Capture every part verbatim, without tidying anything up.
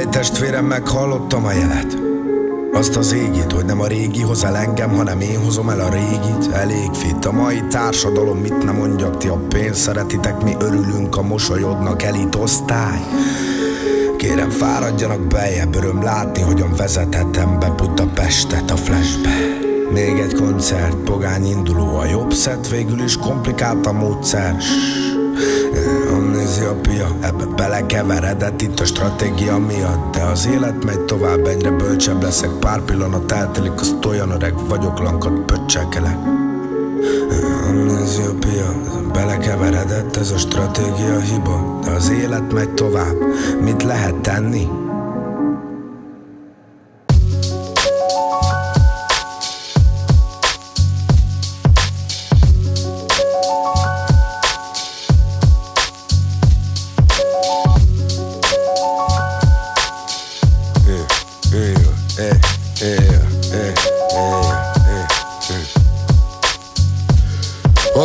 Figyelj testvérem, meghallottam a jelet, azt az égit, hogy nem a régi hoz el engem, hanem én hozom el a régit. Elég fit a mai társadalom, mit nem mondjak, ti a pénzt szeretitek, mi örülünk a mosolyodnak, elit osztály. Kérem, fáradjanak beljebb, öröm látni, hogyan vezethetem be Budapestet a flashbe. Még egy koncert, pogány induló a jobb szett, végül is komplikált a módszer. Amnézia pia, ebbe belekeveredett itt a stratégia miatt. De az élet megy tovább, egyre bölcsebb leszek, pár pillanat eltelik, azt olyan öreg vagyok, lankat pöccsekelek. Amnézia pia, belekeveredett, ez a stratégia hiba. De az élet megy tovább, mit lehet tenni?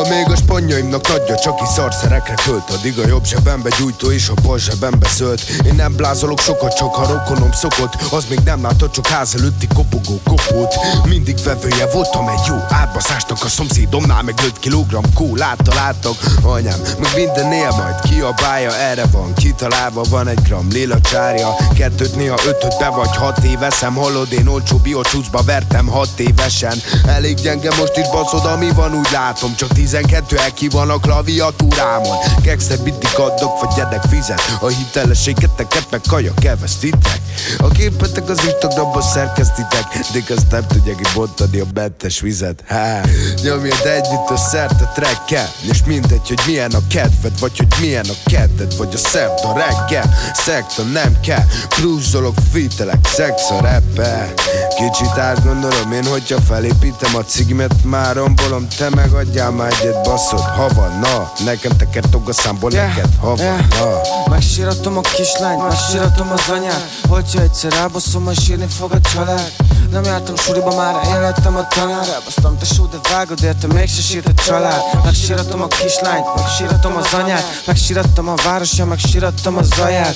Amíg a spanyaimnak adja, csak is szarszerekre költ. Addig a jobb zsebembe gyújtó és a bal zsebembe szölt. Én nem blázolok sokat, csak ha rokonom szokott. Az még nem látott, csak ház előtti kopogó kopót. Mindig vevője voltam egy jó átbaszásnak, a szomszédomnál meg öt kilogramm kólát találtak. Anyám meg minden él majd kiabálja, erre van kitalálva, van egy gram lila csárja. Kettőt néha ötöt, be vagy hat éveszem. Hallod, én olcsó biocucba vertem hat évesen. Elég gyenge most is baszod, ami van úgy látom, csak tizenkettőek ki van a klaviatúrámon. Kekszre bitik adok, vagy gyerek fizet. A hitelességeteket meg kaja kevesztitek. A képetek az Instagramban szerkesztitek, de azt nem tudják így bontani a bentes vizet. Há, nyomjad együtt a szert a trackkel, és mindegy, hogy milyen a kedved, vagy hogy milyen a kedved, vagy a szert a reggel. Szekta nem kell, krúzolok, fitelek, szex a rappel. Kicsit átgondolom én, hogyha felépítem a cigimet, már rombolom, te megadjál már egyet, baszod, ha van, na. Nekem tekertog a számból, yeah, neked, ha yeah. van, na. Megsiratom a kislányt, megsiratom az anyát, hogyha egyszer elbaszom, majd sírni fog a család. Nem jártam suliba, már én lettem a tanár. Elbasztam tesó, de vágod, érte mégse sírt a család. Megsiratom a kislányt, megsiratom az anyát, megsirattam a városja, megsirattam a zaját.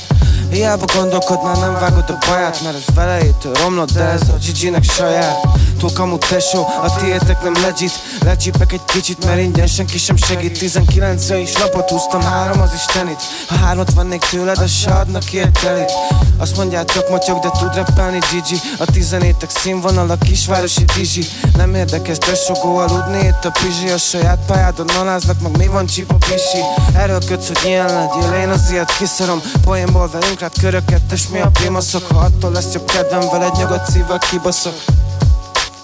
Hiába gondolkodnál, nem vágod a baját, mert ez velejétől romlott, de ez a dzsidzsinek saját. Tókamú tesó, a tiétek nem legit. Lecsípek egy kicsit, mert ingyen senki sem segít. Tizenkilencre is lapot húztam, három az istenit. Ha hármat vennék tőled, az se adnak értelit. Azt mondjátok matyok, de tud rappelni Gigi. A tizenétek színvonal, a kisvárosi dizsi. Nem érdekes tesogó, aludni itt a pizsi. A saját pályádon maláznak, meg mi van csipa pisi. Erről kötsz, hogy ilyen legyél, én az ilyet kiszorom. Poénból velünk rád köröket, és mi a primaszok. Ha attól lesz jobb kedvem, veled nyugodt szívvel kibaszok.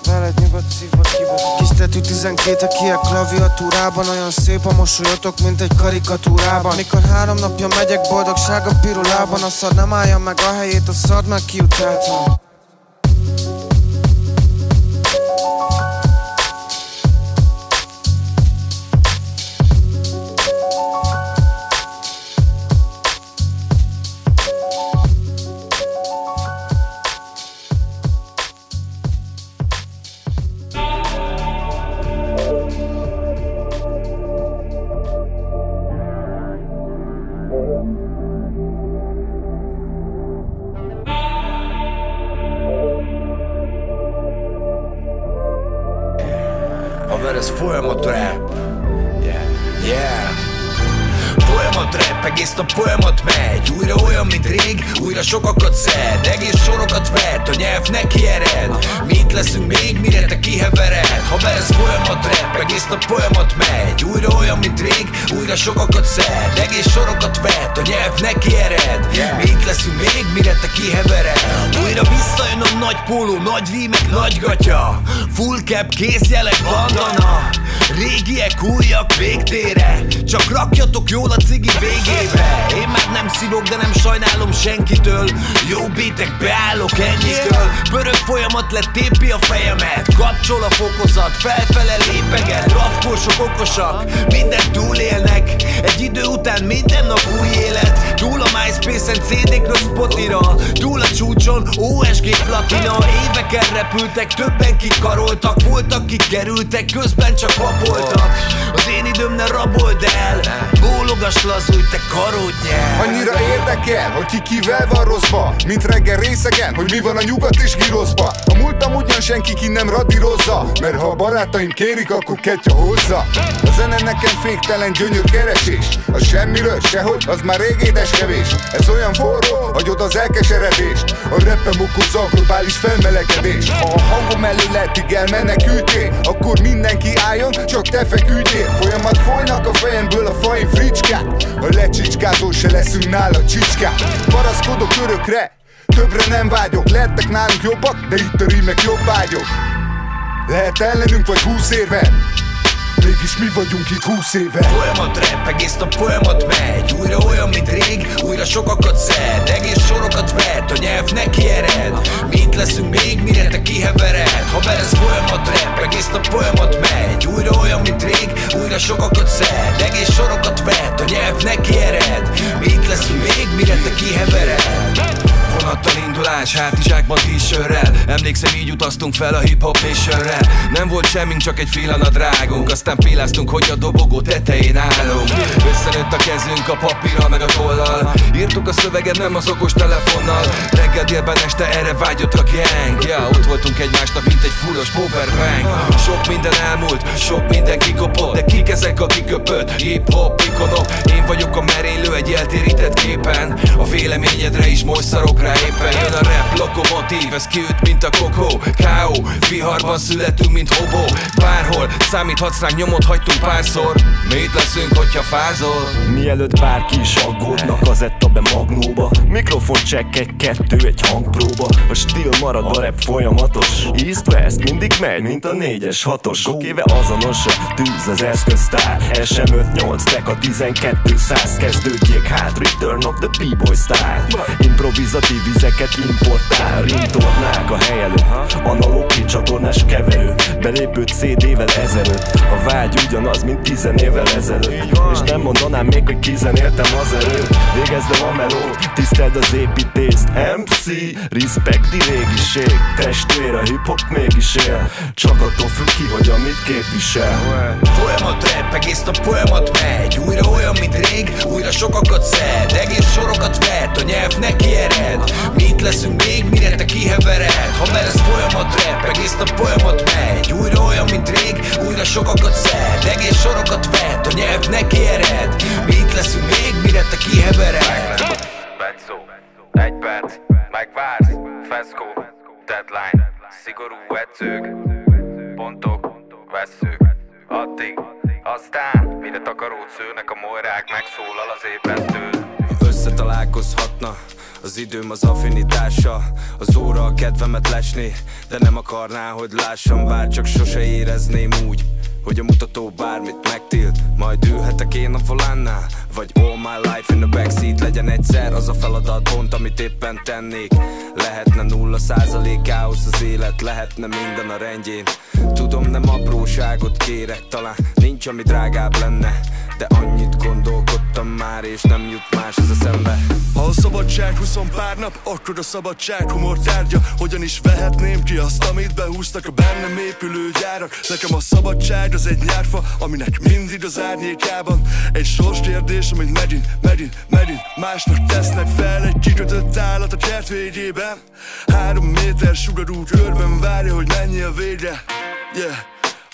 Veled nyugodt szívvel kibaszok. Kistetű tizenkét, aki a klaviatúrában, olyan szép a mosolyotok, mint egy karikatúrában. Mikor három napja megyek boldogság a pirulában, a szar nem állja meg a helyét, a szart már kiutáltam. Haver, ez folyamat rap. Yeah, yeah. Folyamat rap, egész nap folyamat megy. Újra olyan, mint rég, újra sokakat szed. Egész sorokat vett, a nyelv neki ered. Mit leszünk még, mire te kihevered? Haver, ez folyamat rap, egész nap folyamat megy. Újra olyan, mint rég, újra sokakat szed. Egész sorokat vett, a nyelv neki ered. Mit leszünk még, mire te kihevered? Újra visszajön a nagy póló, nagy vímek, nagy gatya. Full cap, készjelek, bandana. Régiek, újak, végtére. Csak rakjatok jól a cigi végébe. Én már nem szívok, de nem sajnálom senkitől. Jó beatek, beállok ennyitől. Pörög folyamat lett, tépi a fejemet. Kapcsol a fokozat, felfele lépeget. Rapkósok okosak, mindent túlélnek. Egy idő után minden nap új élet. Túl a MySpace-en, cé dé-kről Spotify-ra. Túl a csúcson, o es gé platina. Éveken repültek, többen kikaroltak, voltak kikerültek, közben csak ápoltak. Az én időm ne rabold el, bólogass lazulj, te karót nyel. Annyira érdekel, hogy ki kivel van rosszba, mint reggel részegen, hogy mi van a nyugat és giroszba. A múltam ugyan senki ki nem radírozza, mert ha a barátaim kérik, akkor kettya hozza. A zene nekem féktelen gyönyörkeresés, az semmiről sehogy, az már rég édes kevés. Ez olyan forró, hogy oda az elkeseredést, a rappen okoz a globális felmelegedés. Ha a hangom elől eddig elmenekültél, akkor mindenki álljon, csak te feküdjél. Folyamat folynak a fejemből a faim fricskák, ha lecsicskázol se leszünk nála csicskák. Paraszkodok örökre, többre nem vágyok, lehettek nálunk jobbak, de itt a rímek jobb vágyok. Lehet ellenünk vagy húsz éve, mégis mi vagyunk itt húsz éve. Folyamat rap, egész nap folyamat megy, újra olyan, mint rég, újra sokakat szed, egész sorokat vett, a nyelv neki ered. Mit leszünk még, mire te kihevered? Ha belesz folyamat rap, egész nap folyamat megy, újra olyan, mint rég, újra sokakat szed, egész sorokat vett, a nyelv neki ered. Mit leszünk még, mire te kihevered? Vonattal indulás, hátizsákban t-shirtrel, emlékszem, így utaztunk fel a hip-hop nationre. Nem volt semmink, csak egy pillanatrágunk, aztán pilláztunk, hogy a dobogó tetején állunk. Összenőtt a kezünk a papírral meg a tollal, írtuk a szöveget, nem az okos telefonnal. Reggel délben este erre vágyott a gang, ja, ott voltunk egymásnak, mint egy fullos powerbank. Sok minden elmúlt, sok minden kikopott, de kik ezek a kiköpött hip-hop ikonok? Én vagyok a merénylő egy eltérített képen, a véleményedre is most szarok rá. Éppen jön a rap lokomotív, ez kiüt, mint a kokó. ká ó, viharban születünk, mint hobó. Bárhol számíthatsz ránk, nyomot hagytunk párszor. Mit leszünk, hogyha fázol? Mielőtt bárki is aggódna, kazetta be magnóba, mikrofon check egy kettő, egy hangpróba. A stíl marad, a rap folyamatos, East West mindig megy, mint a négyes hatos. Sok éve azonos a tűz, az eszköztár es em ötvennyolc, tek a tizenkettő száz. Kezdődjék hát, return of the b-boy style. Improvizatív vizeket importál, rintornák a hely előtt, analóg kicsatornás keverő, belépő cé dével ezelőtt. A vágy ugyanaz, mint tizen évvel ezelőtt, és nem mondanám még, hogy kizen éltem azelőtt. Végezd el a melót, tiszteld az építést, em cé, respekti régiség, testvér, a hip-hop mégis él, csak attól függ ki, hogy amit képvisel. Folyamat rap, egész nap folyamat megy, újra olyan, mint rég, újra sokakat szed, egész sorokat vett, a nyelv neki ered. Mit leszünk még, mire te kihevered? Ha belesz folyamat rap, egész nap folyamat megy, újra olyan, mint rég, újra sokakat szed, egész sorokat vett, a nyelv neki ered. Mit leszünk még, mire te kihevered? Betszó, egy perc, megvársz, feszkó, deadline, szigorú edzők, pontok, veszők, addig, aztán, mire takarót szőnek a morrák, megszólal az ébresztő. Összetalálkozhatna az időm az affinitása, az óra a kedvemet lesné, de nem akarná, hogy lássam, bár csak sose érezném úgy, hogy a mutató bármit megtilt. Majd ülhetek én a volánnál, vagy all my life in the backseat. Legyen egyszer az a feladatpont, amit éppen tennék. Lehetne nulla százalék káosz az élet, lehetne minden a rendjén. Tudom, nem apróságot kérek, talán nincs, ami drágább lenne, de annyit gondolkodtam már, és nem jut más az eszembe. Ha a szabadság huszon pár nap, akkor a szabadság humor tárgya. Hogyan is vehetném ki azt, amit behúztak a bennem épülő gyárak? Nekem a szabadság az egy nyárfa, aminek mindig az árnyékában egy sorskérdés, amit megint, megint, megint másnak tesznek fel. Egy kikötött állat a kert végében, három méter sugarút körben várja, hogy mennyi a vége. Yeah.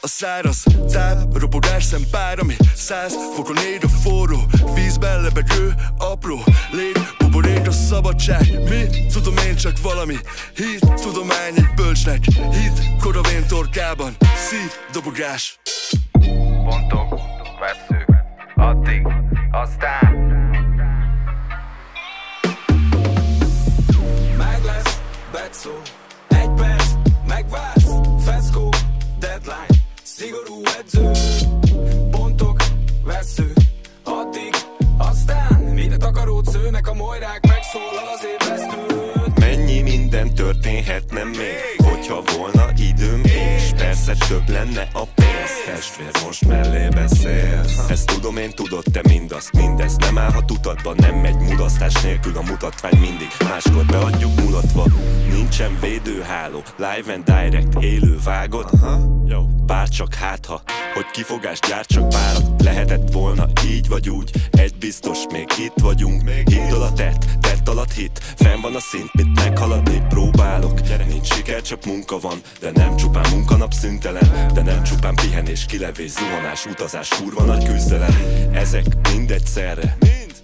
A száraz táp, ropogás szempár, ami száz fokon ég a forró vízben lebegő, apró lég, buborék a szabadság. Mi? Tudom én csak valami hit, tudomány egy bölcsnek hit, koravén torkában szív, dobogás. Pontok, veszők, addig, aztán meg lesz, betszó, egy perc, megvársz, feszkó, deadline, szigorú edző, pontok, vesző, addig, aztán mire takarót szőnek a mojrák, megszólal az ébresztő. Mennyi minden történhetne még, hogyha volna időm és persze persze több lenne a pénz. Testvér, most mellé beszélsz. Ezt tudom én, tudod te mindazt, mindezt. Nem állhat utadba, nem megy mudasztás nélkül a mutatvány mindig. Máskor beadjuk mulatva, nincsen védőháló. Live and direct, élő vágod. Bárcsak hátha, hogy kifogást gyárt csak párat. Lehetett volna így vagy úgy, egy biztos, még itt vagyunk. Hidd alatt tett, tett alatt hit. Fenn van a szint, mit meghaladni próbálok. Nincs siker, csak munka van, de nem csupán munkanap szüntelen. De nem csupán pihenés, kilevés, zuhanás, utazás, kurva nagy küzdelem. Ezek mind egyszerre,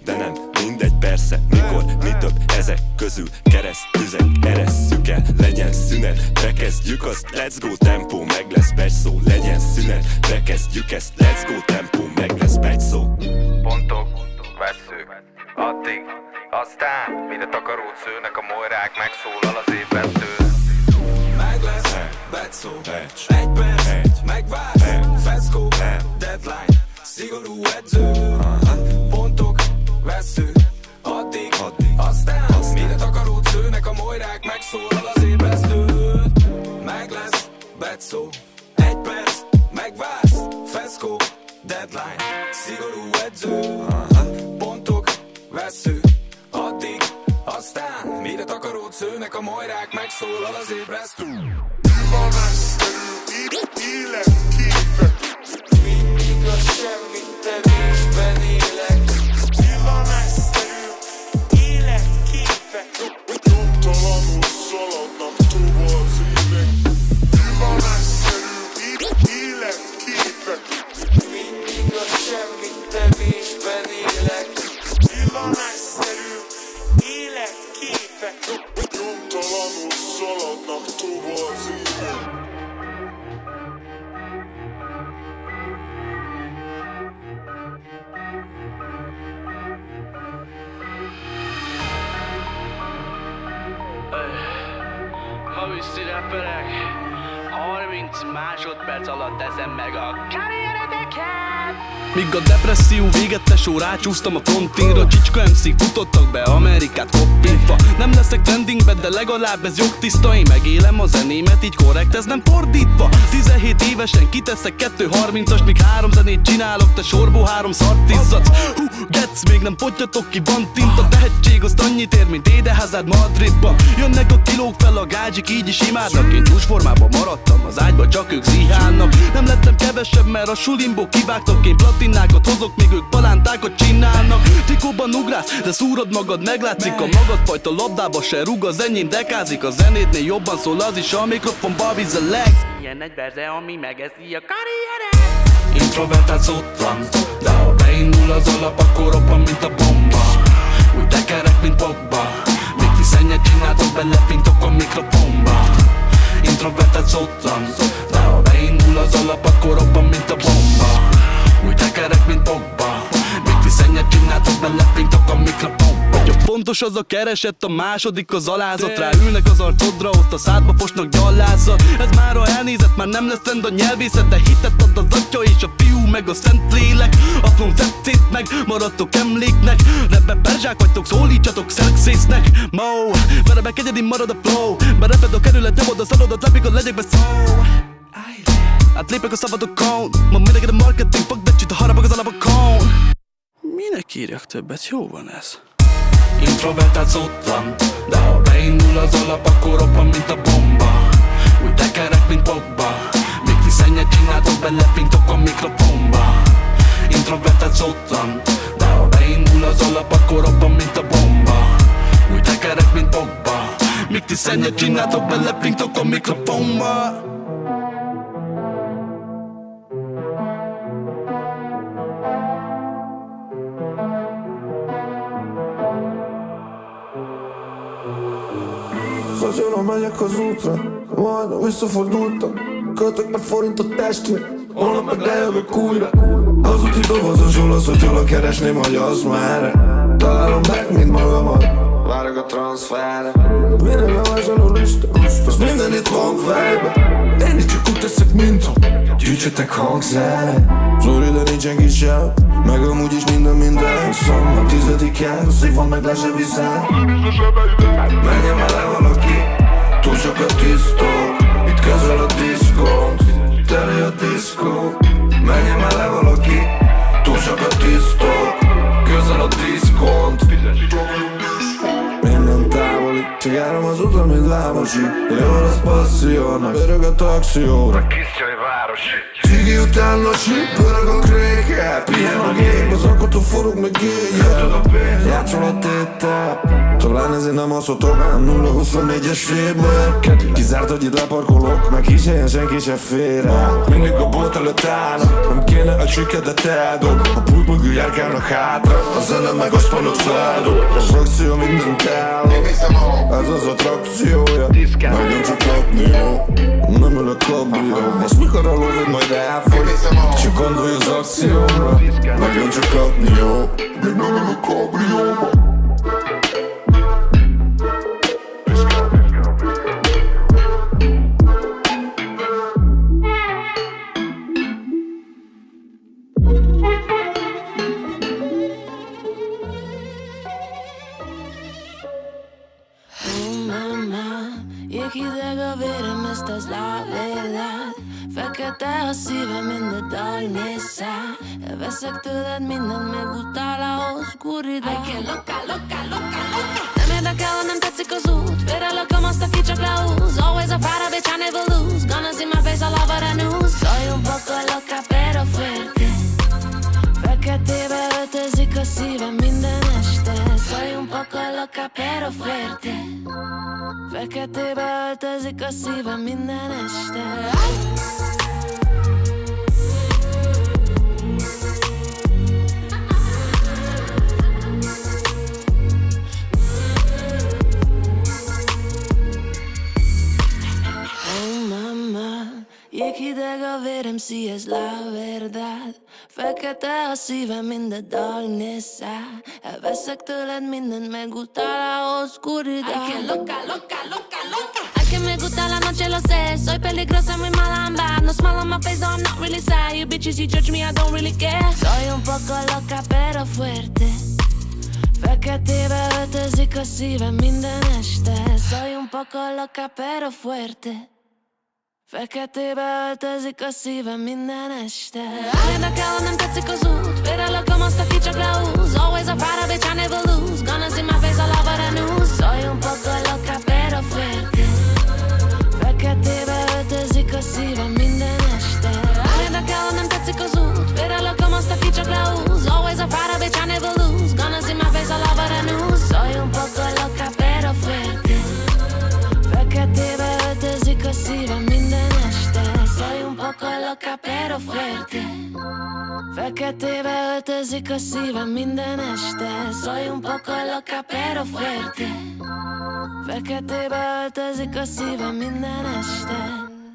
de nem mindegy persze. Mikor, mi több ezek közül? Kereszt, tüzek, eresszük el, legyen szünet. Bekezdjük azt, let's go, tempó, meg lesz begy szó. Legyen szünet, bekezdjük ezt, let's go, tempó, meg lesz begy szó. Pontok, vesszük, addig, aztán mire takarót szőnek a morrák, megszólal az évvesztő. Meg lesz begy szó, egy perc, megvársz, feszkó, deadline, szigorú edző. Pontok, vesszük, addig, aztán mire takarót szőnek a morrák, megszólal az évvesztő. Meg lesz begy szó, egy perc, megvársz, feszkó, deadline, szigorú edző. Pontok, vesszük, addig, aztán mire takarót szőnek a morrák, megszólal az ébresztő. Ma vesztő, élek képbe. Mindig a semmi tevésben élek. Ma vesztő, élek képbe. Jogtalanul szaladnak tovább az évek. Ma vesztő, élek képbe. Mindig a semmi tevésben élek. Ma vesztő, élek képbe. Jogtalanul szaladnak tovább az évek. Hőszín eperek, harminc másodperc alatt teszem meg a karrieredeket. Míg a depresszió véget, tesó, rácsúsztam a frontingra. Csicska em cék futottak be Amerikát koppintva. Nem leszek trendingbe, de legalább ez jogtiszta. Én megélem a zenémet, így korrekt, ez nem fordítva. tizenhét évesen kiteszek kettő harmincast, míg három zenét csinálok, te sorból három szart izzadsz. Hú, getsz, még nem potyatok ki, van tinta. Tehetség azt annyit ér, mint Eden Hazard Madridban. Jönnek a kilók fel, a gádzsik így is imádnak. Én csúcsformában maradtam, az ágyban csak ők zihálnak. Nem lettem kevesebb, mert a sulimból kivágtak. Én platinnákat hozok, még ők palántákat csinálnak. Trikóban ugrálsz, de szúrod magad, meglátszik a magadfajta labdába se rúg, az enyém dekázik. A zenétnél jobban szól az is, a mikrofonba víz a leg. Ilyen egy verze, ami megeszi a karrieret. Introvertált szótlan, de ha beindul az alap, akkor roppan, mint a bomba. Úgy tekerek, mint Pogba, még viszennyet csináltok, belepintok a mikrofonba. Introvertált szótlan, de ha beindul az alap, akkor roppan, mint a bomba. Úgy tekerek, mint Pogba, még viszennyet csináltok, belepintok a mikrofonba. Ja, pontos az a keresett, a második az alázat. Rá ülnek az arcodra, ott a szádba fosnak gyallázzat. Ez már a elnézet, már nem lesz rend a nyelvészet. De hitet ad az atya és a fiú, meg a szent lélek. Apróm tetszét meg, maradtok emléknek. Rebbe perzsák vagytok, szólítsatok Szerxésznek. Mo, verebek egyedi, marad a flow. Bereped a kerület, nyomod a szarodat, lepik a legyekbe szó. Átlépek a szabadokon, ma mindeget a marketing. Fuck that shit, a harapok az alapokon. Minek írjak többet, jó van ez? Introvertált szótlan, de ha beindul az alap, akkor roppan, mint a bomba. Úgy tekerek, mint Pogba, még viszennyet csináltok, belepintok a mikrofonba. Introvertált szótlan, de ha beindul az alap, akkor roppan, mint a bomba. Úgy tekerek, mint Pogba, még viszennyet csináltok, belepintok a mikrofonba. Hagyolom, megyek az útra, majd visszafordultam. Költök meg forintot testvér, holnap meg lejövök újra. Az úti dobozosul az, hogy hol keresném, hogy az már. Találom meg, mint magamat, várok a transferre. Mire bevásárol lista, az minden itt van fejbe. Én is csak úgy teszek, mint ha gyűjtsetek hangzárat. Sorry, de nincsen kisebb, meg amúgy is minden minden. Szombat tizedikén, szívon meg lesz a vizet. Menjem el, valaki, túl sokat tisztol. Itt kezel a diszkont. itt elő a diszkó. Menjen már le valaki, túl sok a tisztó. Közel a diszkont, minden távoli, csak járom az utat, mint lámosi. Jól az passziónak, örök a taxióra, Kisztyai városi. Cigi után nosi, pörög a krékel. Pihen a gép, az alkotó forog meg éjjel. Játszol a tétel. Talán ezért nem alszotok a nulla huszonnégyes féből. Kizárt, hogy itt leparkolok, meg is helyen senki se fér el. Mindig a bolt előtt állnak, nem kéne a csükedet eldob. A pult mögül járkálnak hátra, a zene meg a spanok feldol. A frakció mindent állok, ez az attrakciója. Nagyon csak lakni jó, nem ülök kabrió. Most mikor aludod, majd elfogy, csak gondolj az akcióra. Nagyon csak lakni jó, még nem ülök kabrióba. Hideg a vérem, ezt az lábvédát. Fekete a szívem, in the darkness. Elveszek tőled mindent, meg utála oszkurida. Aj, que loca, loca, loca, loca. Nem érdekel, ha nem tetszik az út. Félrelököm azt, aki csak leúz. Always a fire, bitch, I never lose. Gonna see my face all over the news. Soy un poco loca, pero fuerte. Feketébe öltözik a szívem minden este. Soy un poco loca, pero fuerte. Feketébe öltözik a szívem minden este. Oh mama, jéghideg a vérem, si es la verdad. Fekete a szívem, mind a darkness. Elveszek tőled mindent, me gusta la oscuridad. Ay, que loca, loca, loca, loca. Ay, que me gusta la noche, lo sé. Soy peligrosa, muy mala, I'm bad. No smile on my face, though I'm not really sad. You bitches, you judge me, I don't really care. Soy un poco loca, pero fuerte. Feketébe öltözik a szívem minden este. Soy un poco loca, pero fuerte. Feketébe öltözik a szívem minden este. Nem érdekel, ha nem tetszik az út. Félrelököm azt, aki csak leúz. Always a fire, bitch, I never lose. Gonna see my face all over the news. Soy un poco loca, pero fuerte. Feketébe öltözik a szívem minden este. Nem érdekel, ha nem tetszik az út. Félrelököm azt, aki csak leúz. Always a fire, bitch, I never lose. Gonna see my face all over the news. Soy un poco loca, pero fuerte. Feketébe öltözik a szívem minden este. Soy un poco loca, pero fuerte. Feketébe öltözik a szívem minden este. Soy un poco loca, pero fuerte. Feketébe öltözik a szívem minden este.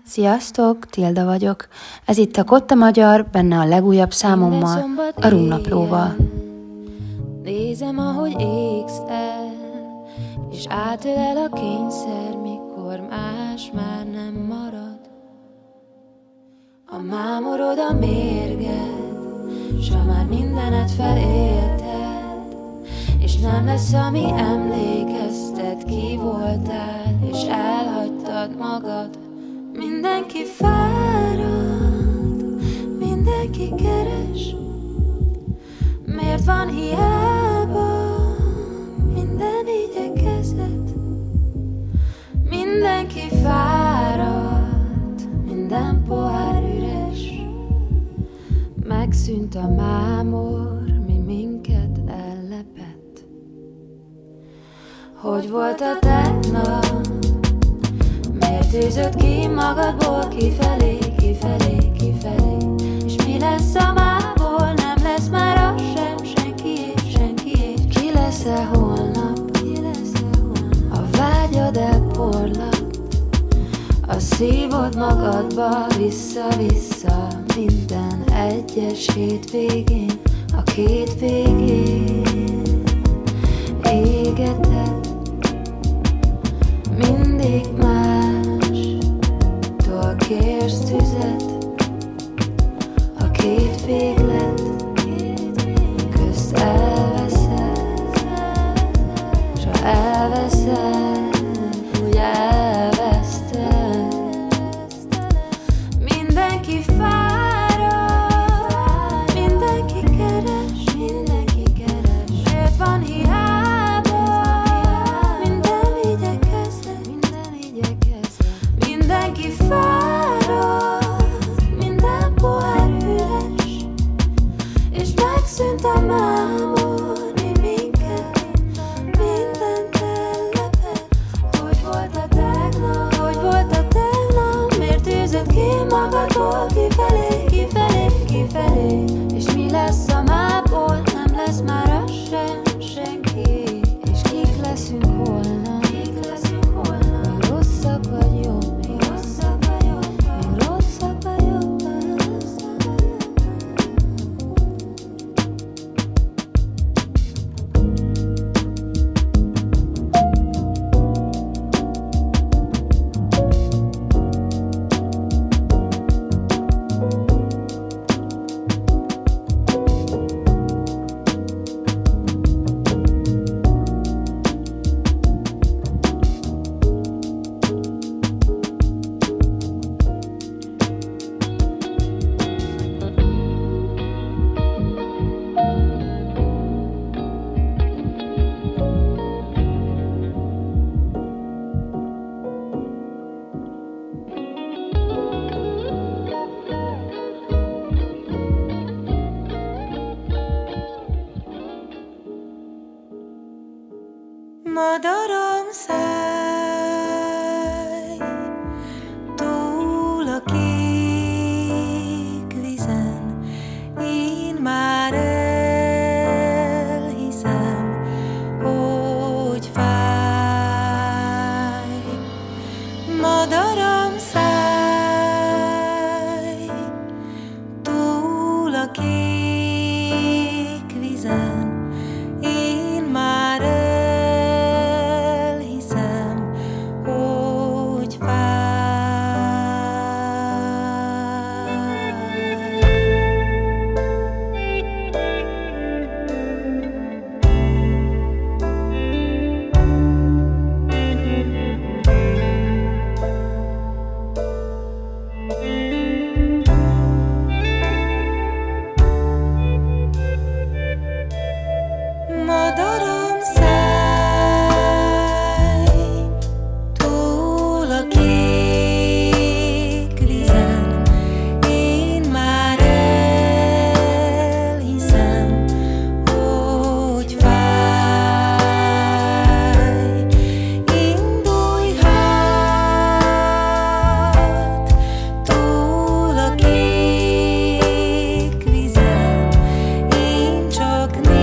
Sziasztok, Tilda vagyok. Ez itt a Kotta Magyar, benne a legújabb számommal, a Rúmnaplóval. Nézem, ahogy égsz el, és átölel a kényszer, mikor más már nem marad. A mámorod a mérged, s ha már mindenet felélted, és nem lesz, ami emlékeztet, ki voltál, és elhagytad magad. Mindenki fárad, mindenki keres, miért van hiába, minden igyekezet. Mindenki fáradt, minden pohár üres. Megszűnt a mámor, mi minket ellepett. Hogy volt a tegnap? Miért tűzöd ki magadból kifelé, kifelé, kifelé? És mi lesz a mából? Nem lesz már az sem, senkié, senkié. Ki lesz-e holnap? Ki lesz-e holnap? A vágyad elporlak, a szívod magadba vissza-vissza. Minden egyes hétvégén, a két végén égeted. Mindig mástól kérsz tüzet, a két véglet közt elveszed, s ha elveszed, úgy elveszted. Mindenki madaram száj, túl a kék vizen, én már elhiszem, hogy fáj. Madaram száj, túl a kék vizen, madaram száj, túl a kék vizen, én már elhiszem, hogy fáj. Indulj hát, túl a kék vizen, én csak kék vizen,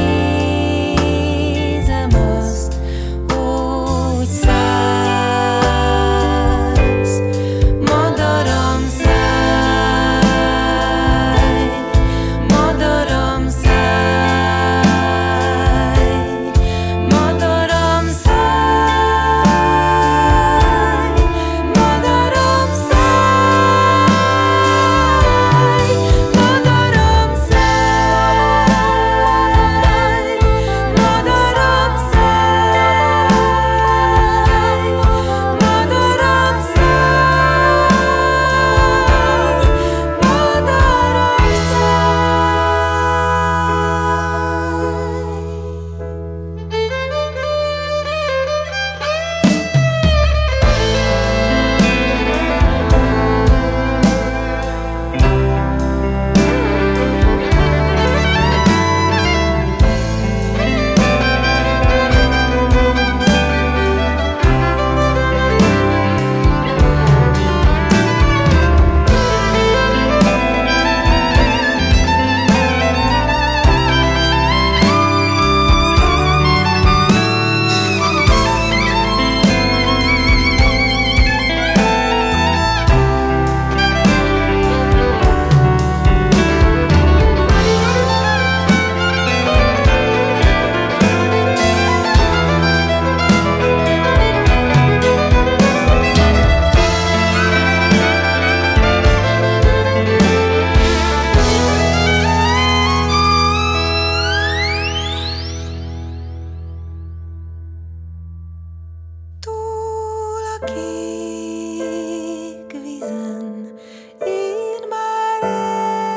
én már elhiszem,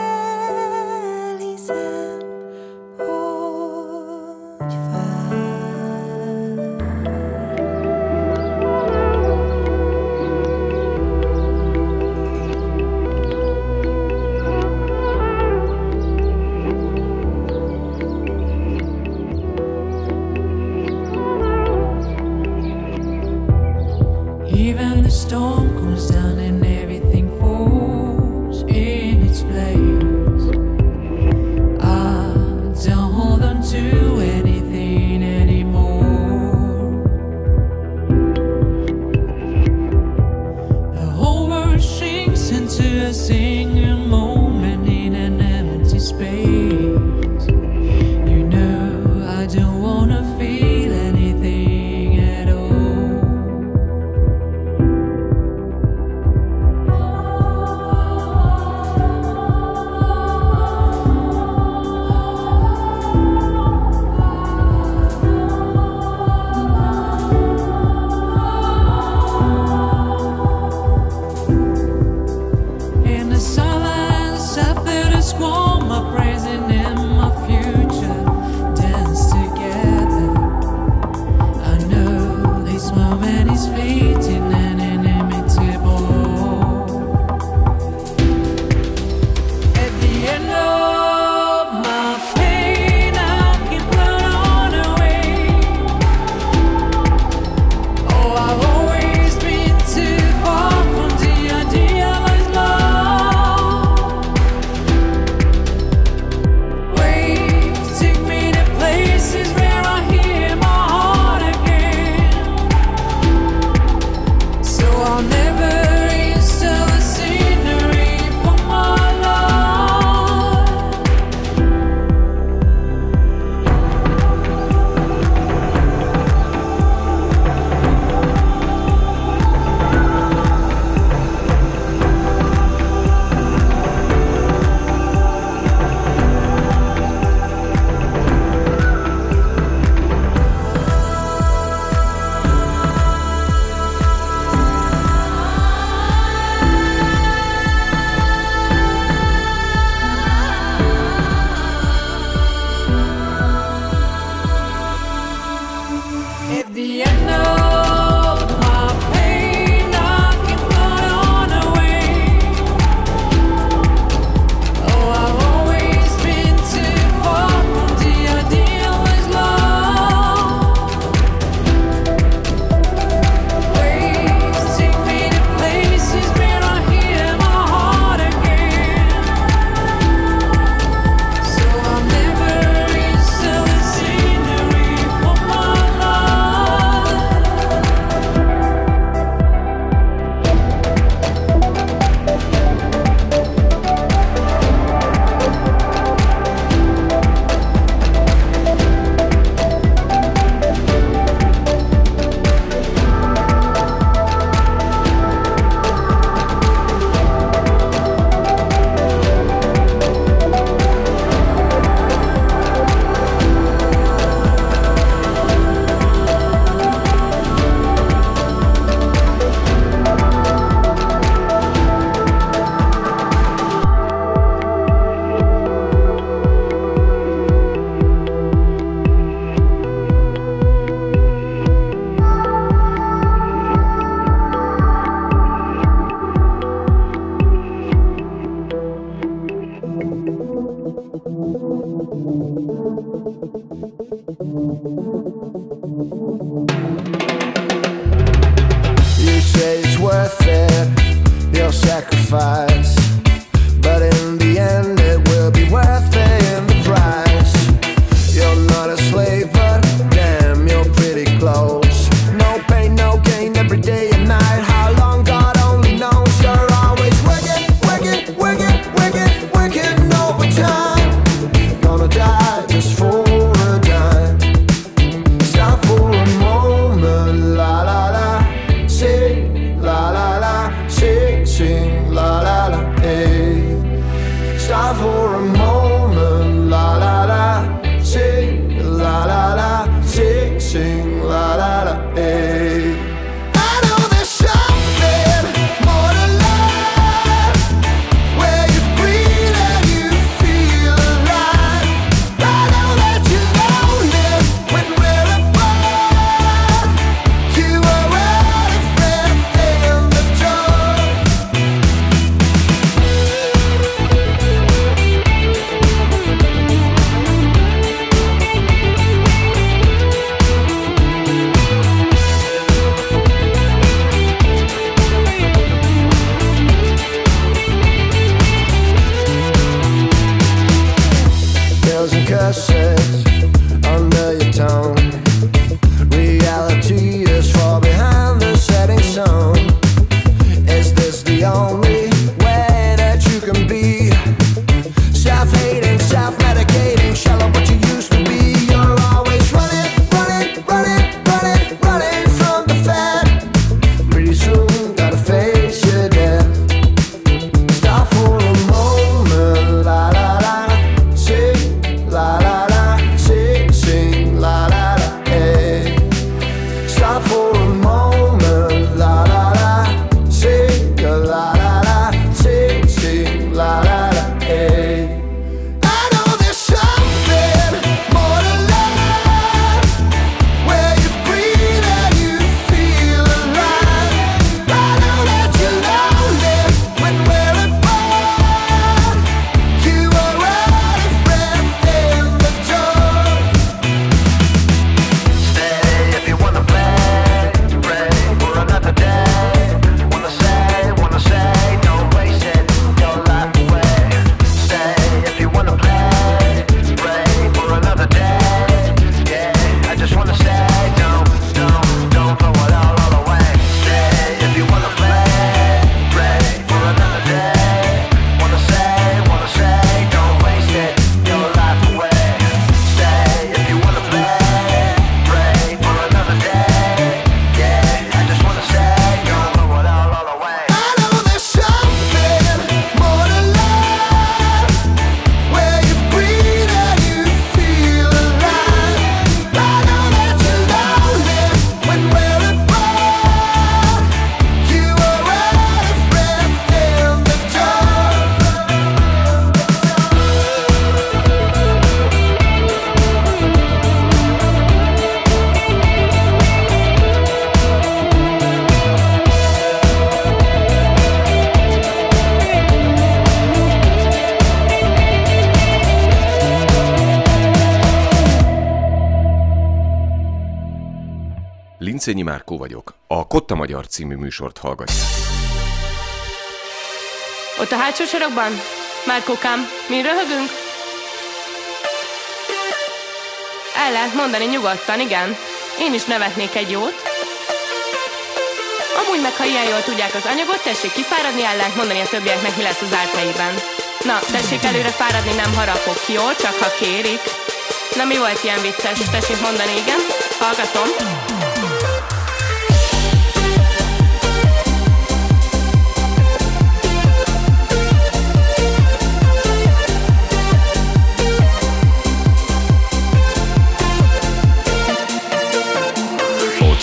hogy even the storm cools down and everything falls in its place. I don't hold on to anything anymore. The whole world shrinks into a single moment in an empty space. You know I don't wanna feel anything. Oh, You say it's worth it, your sacrifice, but in the end it will be worth paying the price. You're not a slave, but damn, you're pretty close. No pain, no gain, every day and night. How long, God only knows. You're always working, working, working, working, working overtime. Gonna die just for a dime. Stop for a moment, la la la. Sing, la la la. Sing, sing, la la la. Hey, stop for a moment, la la la. Sing, la la la. Sing, sing, la la la. Hey. I know there's something more to life, where you breathe and you feel alive. I know that you're lonely when we're apart. You are out of breath in the dark. Bells and curses under your tongue. Reality is far behind the setting sun. Is this the only way that you can be? Self-hating, self-medicating, shallow what you used to be. You're always running, running, running, running, running from the fact. Pretty soon, gotta face your death. Stop for a moment, la la la. Sing, la la la. Sing, sing, la la la. Hey. Stop for a moment, la la la. Sing, la la la. Sing, sing, la la la. Hey. I know there's something more to life, where you breathe and you feel alive. I know that you're lonely when we're apart. You are out of breath in the dark. Stay if you wanna play, pray for another day. Wanna say, wanna say, don't waste it, your life away. Stay if you wanna play, pray for another day. Yeah, I just wanna say, don't, don't, don't throw it all, all away. Stay if you wanna play, pray for another day. Wanna say, wanna say, don't waste it, your life away. Stay if you wanna play, pray for another day. Yeah, I just wanna say, don't throw it all, all away. I know there's something more to life, where you breathe and you feel alive. I know that you're lonely when we're apart. You are out of breath in the dark. Lincényi Márkó vagyok. A Kotta Magyar című műsort hallgatják. Ott a hátsó sorokban? Márkókám, mi röhögünk? El lehet mondani nyugodtan, igen. Én is nevetnék egy jót. Amúgy meg, ha ilyen jól tudják az anyagot, tessék kifáradni, el lehet mondani a többieknek, mi lesz az árteiben. Na, tessék előre fáradni, nem harapok, jó? Csak ha kérik. Na, mi volt ilyen vicces? Tessék mondani, igen? Hallgatom.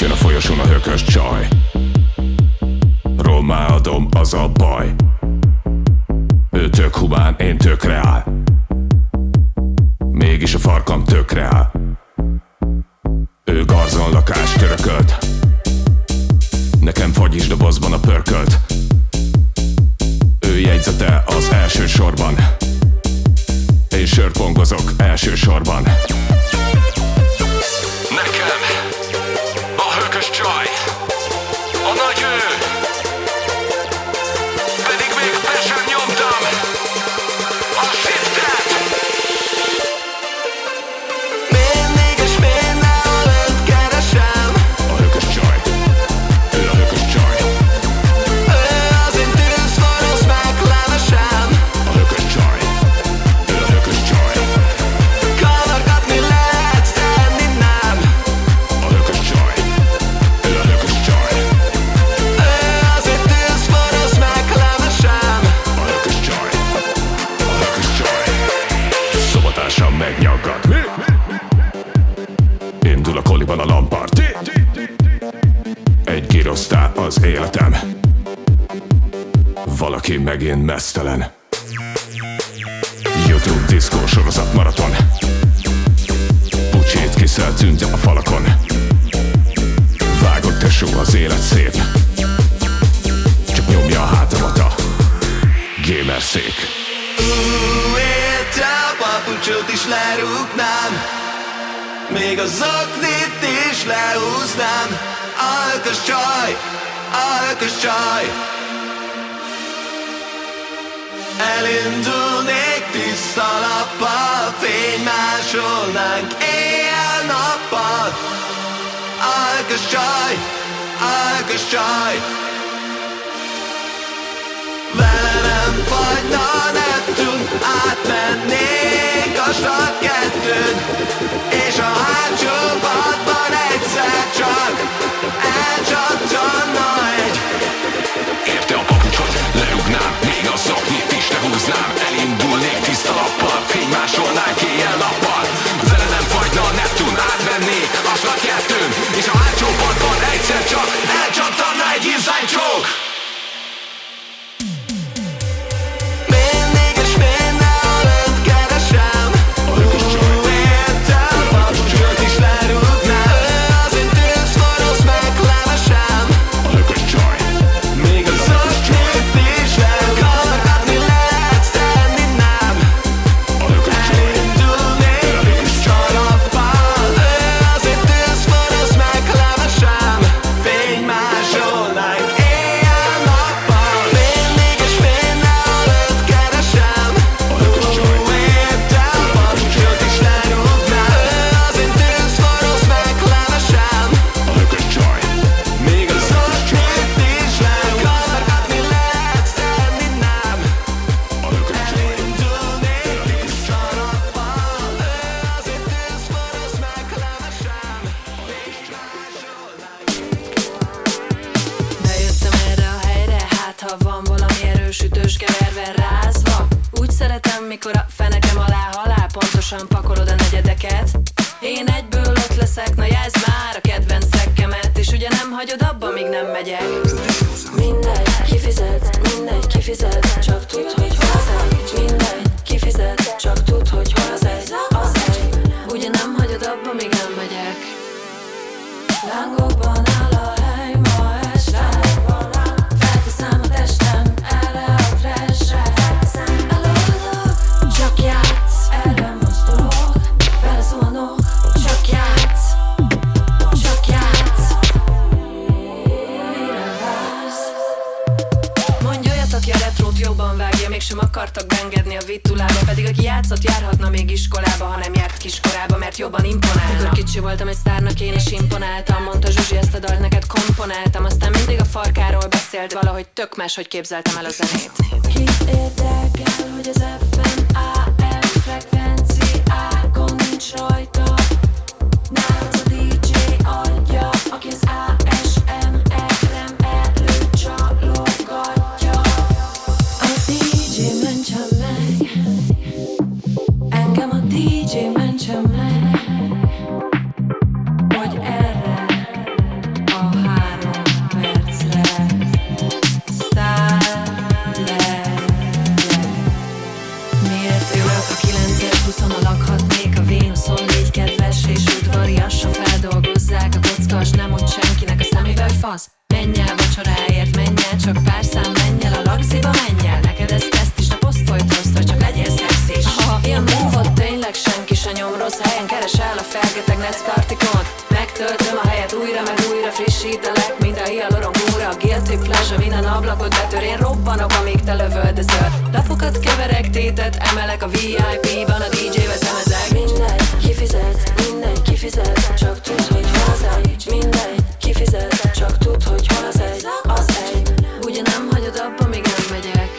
Jön a folyosón a hökös csaj. Rommá adom, az a baj. Ő tök humán, én tökre áll. Mégis a farkam tökre áll. Ő garzonlakás törökölt. Nekem fagyis dobozban a pörkölt. Ő jegyzete az első sorban. Én sörpongozok első sorban. megnyaggat. Indul a koliban a lampart. Egy girosztál az életem. Valaki megint meztelen. YouTube diszkó sorozat maraton. Pucsét kiszel tűnte a falakon. Vágott tesó, az élet szép. Csak nyomja a hátamat a gamerszék. Új értem, a pucsot is lerúgnám. Még a zoknit is lehúznám. Alkos csaj, alkos csaj. Elindulnék tiszta lappal, fénymásolnánk éjjel-nappal. Alkos csaj, alkos csaj. Vele nem fagyna a Neptun, átmennék a start kettőn, és a hátsó padban egyszer csak elcsattanna egy. Érte a papucsot, leugnám, még a szoknyit is lehúznám. Elindulnék tiszta lappal, fénymásolnánk éjjel-nappal. Vele nem fagyna a Neptun, átmennék a start kettőn, és a hátsó padban egyszer csak elcsattanna egy inside joke. Máshogy képzeltem el a zenét. Kit érdekel, hogy az ef em á em frekvenciákon nincs rajta? Nálc a dé jé adja, aki az á es em-et nem előcsalogatja. A dé jé mentse meg, engem a dé jé mentse meg, hogy erre a három percre huszon lakhatnék a Vénuszon, légy kedves és udvarias, ha feldolgozzák a kockas, nem mond senkinek a szemébe, hogy fasz. Menj el vacsoráért, menj el, csak pár szám, menj el a lagziba, menj el. Neked ez teszt is, ne posztoljt rosszra, csak legyél szexis. Ha ilyen múlva tényleg senki se nyom rossz helyen, keresel a felgeteg Nescartikon. Megtöltöm a helyet újra, meg újra frissítelek, mind a hialorom újra, a guilty pleasure, minden ablakot betör, én robbanok, amíg te lövöldözöl. Lapokat keverek, tétet emelek a vé i pé-ban, a dé jével szemezek. Mindegy, kifizet, mindegy, kifizet, csak tud, hogy hozzá. Mindegy, kifizet, csak tud, hogy hol az egy, az egy. Ugye nem hagyod abba, míg nem megyek.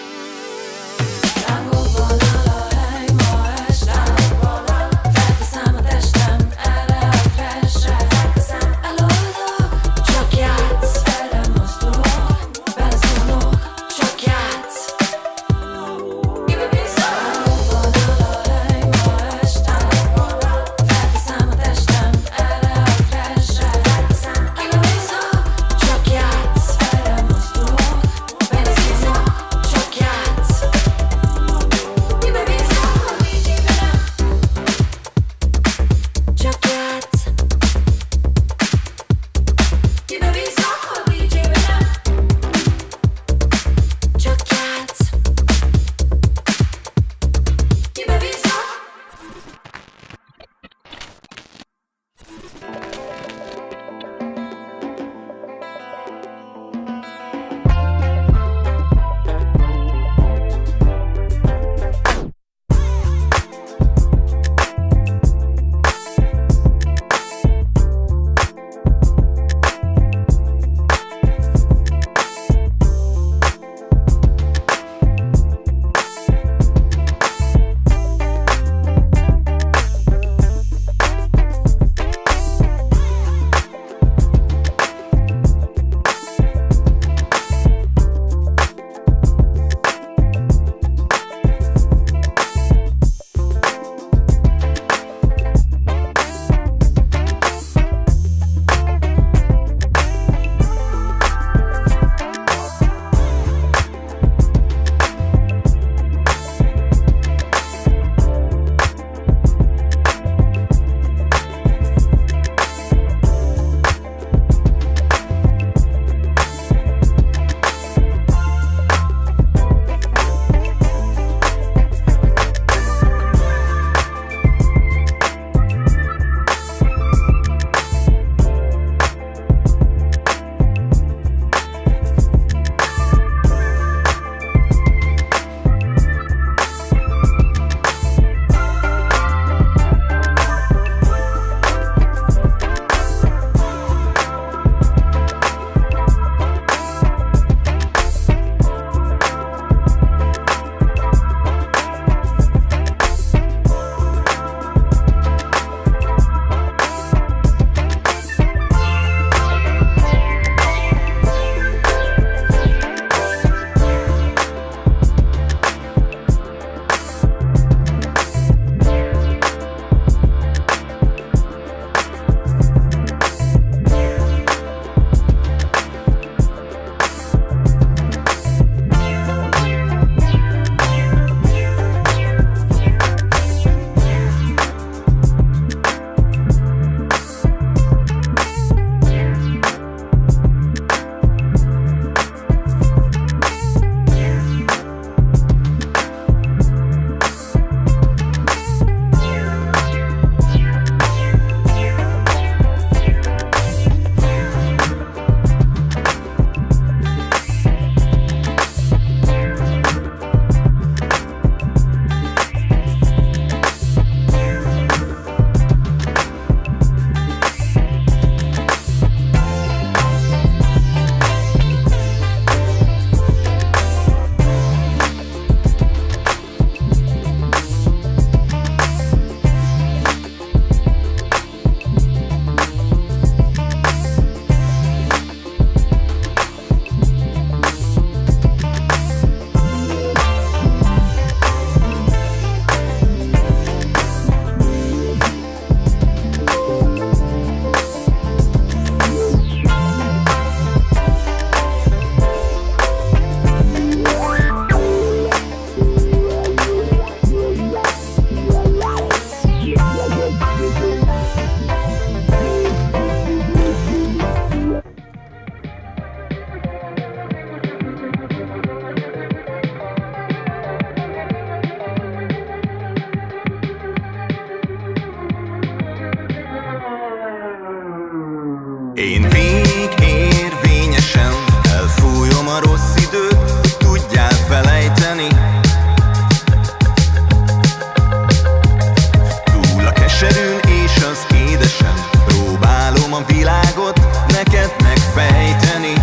Én végérvényesen elfújom a rossz időt, hogy tudjál felejteni. Túl a keserűn és az édesen, próbálom a világot neked megfejteni.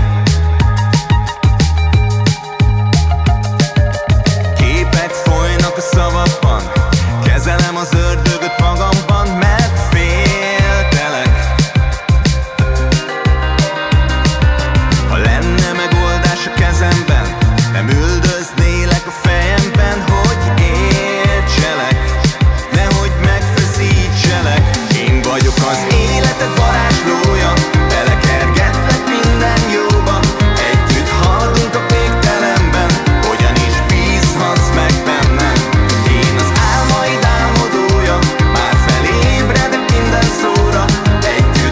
Képek folynak a szavakban, kezelem az ördögöt magamban, mert féltelek. Ha lenne megoldás a kezemben, nem üldöznélek a fejemben, hogy értselek, nehogy megfeszítselek. Én vagyok az életed varázslója, belekergetlek minden jóba, együtt haladunk a végtelenben, hogyan is bízhatsz meg bennem. Én az álmaid álmodója,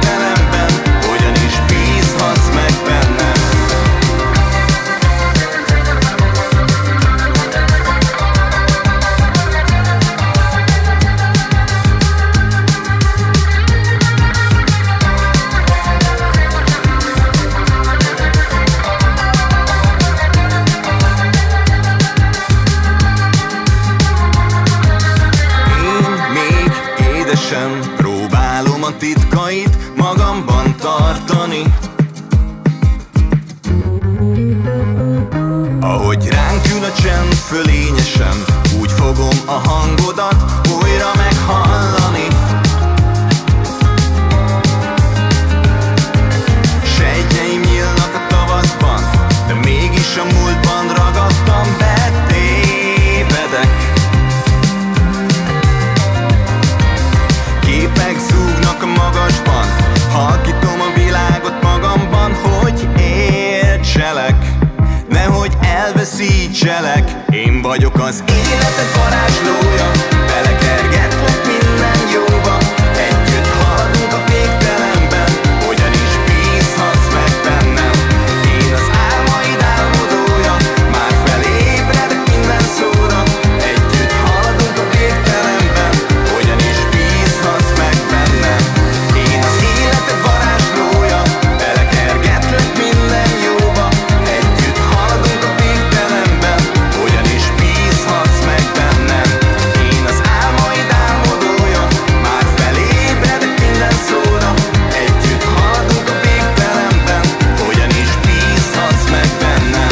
már felébredek minden szóra, együtt haladunk a végtelenben, hogyan is bízhatsz meg bennem. Próbálom a titkait magamban tartani. Ahogy ránk ül a csend fölényesen, úgy fogom a hangodat újra meghallani. Sejtjeim nyílnak a tavaszban, de mégis a múltban ragadtam, betévedek. Képek zúgnak a magasban, halkítom a világot magamban, hogy értselek, nehogy elveszítselek. Én vagyok az életed varázslója, belekergetlek minden jóba, együtt haladunk a végtelenben, hogyan is bízhatsz meg bennem. Én az álmaid álmodója, már felébredek minden szóra, együtt haladunk a végtelenben, hogyan is bízhatsz meg bennem. Én az életed varázslója, belekergetlek minden jóba, együtt haladunk a végtelenben, hogyan is bízhatsz meg bennem. Én az álmaid álmodója, már felébredek minden szóra, együtt haladunk a végtelenben, hogyan is bízhatsz meg bennem.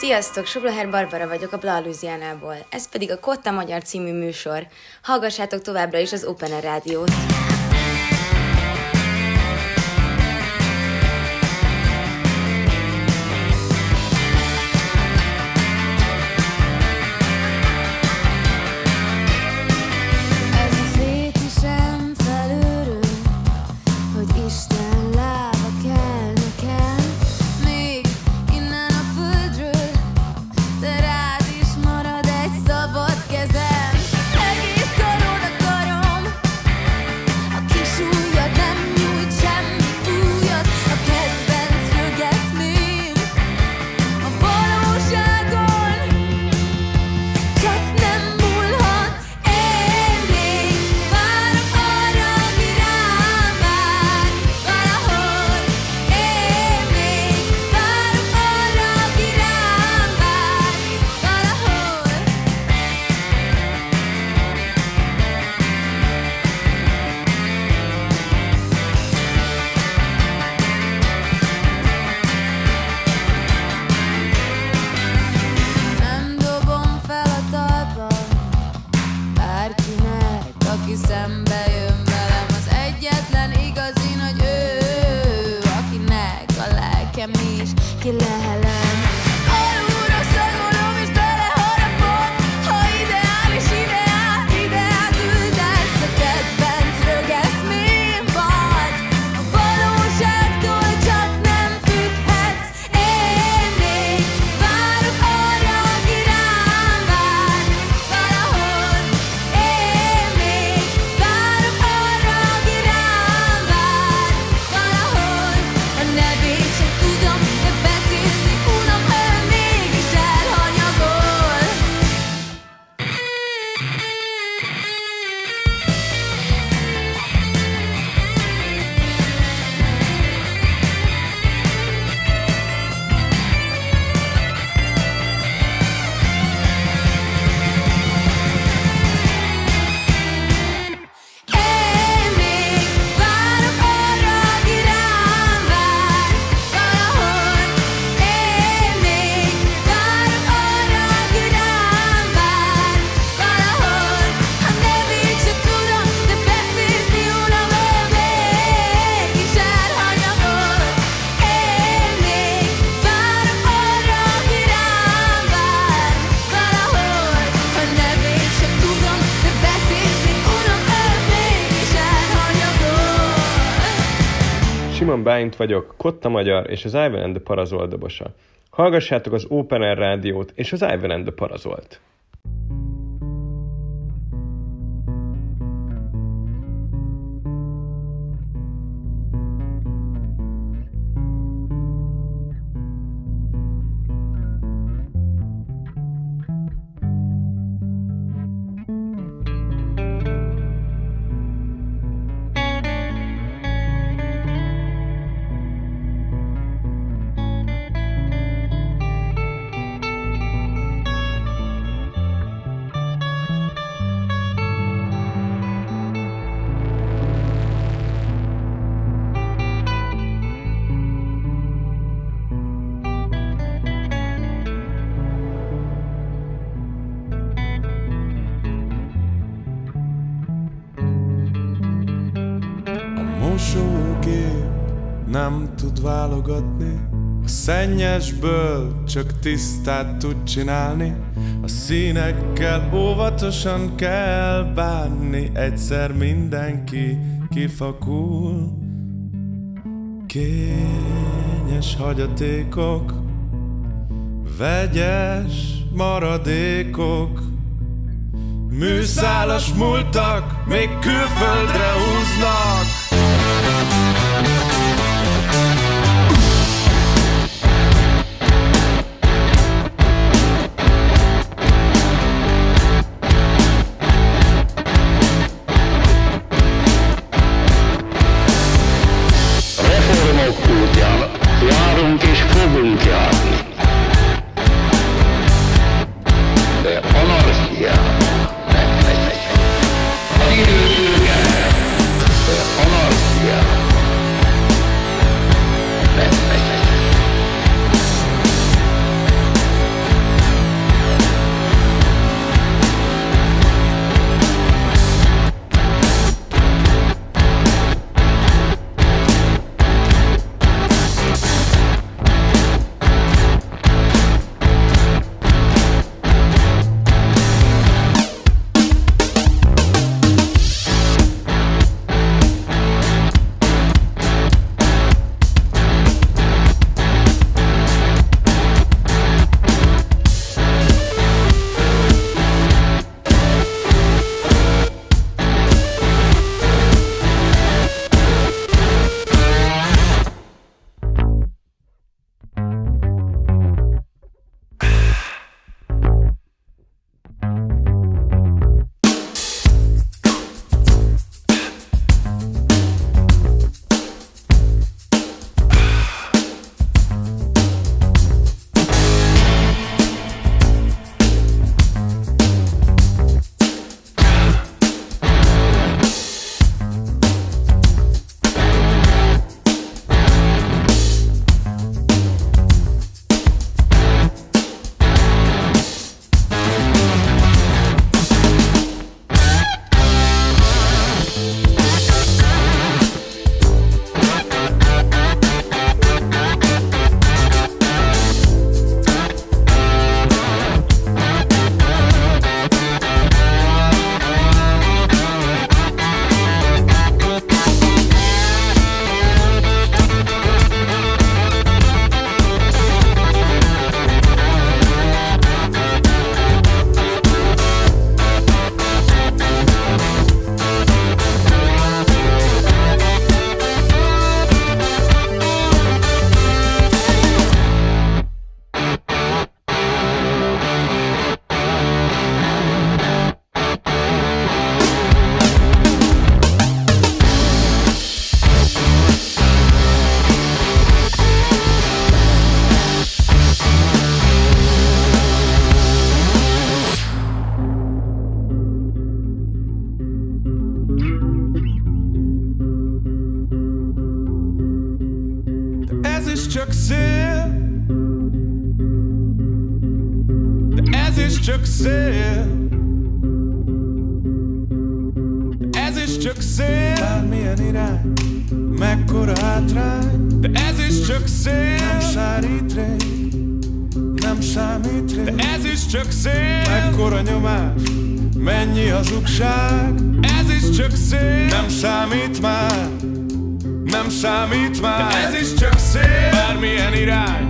Sziasztok, Sublaher Barbara vagyok a Bla Louisianából. Ez pedig a KOTTAMAGYAR című műsor. Hallgassátok továbbra is az Open Air Rádiót. Tudom, de becézni unom. Simon Bálint vagyok, Kotta Magyar és az Ivan and the Parazol dobosa. Hallgassátok az Open Air Rádiót és az Ivan and the Parazolt. A szennyesből csak tisztát tud csinálni, a színekkel óvatosan kell bánni, egyszer mindenki kifakul. Kényes hagyatékok, vegyes maradékok, műszálas múltak még külföldre húznak. nem számít már, de ez is csak szép, bármilyen irány.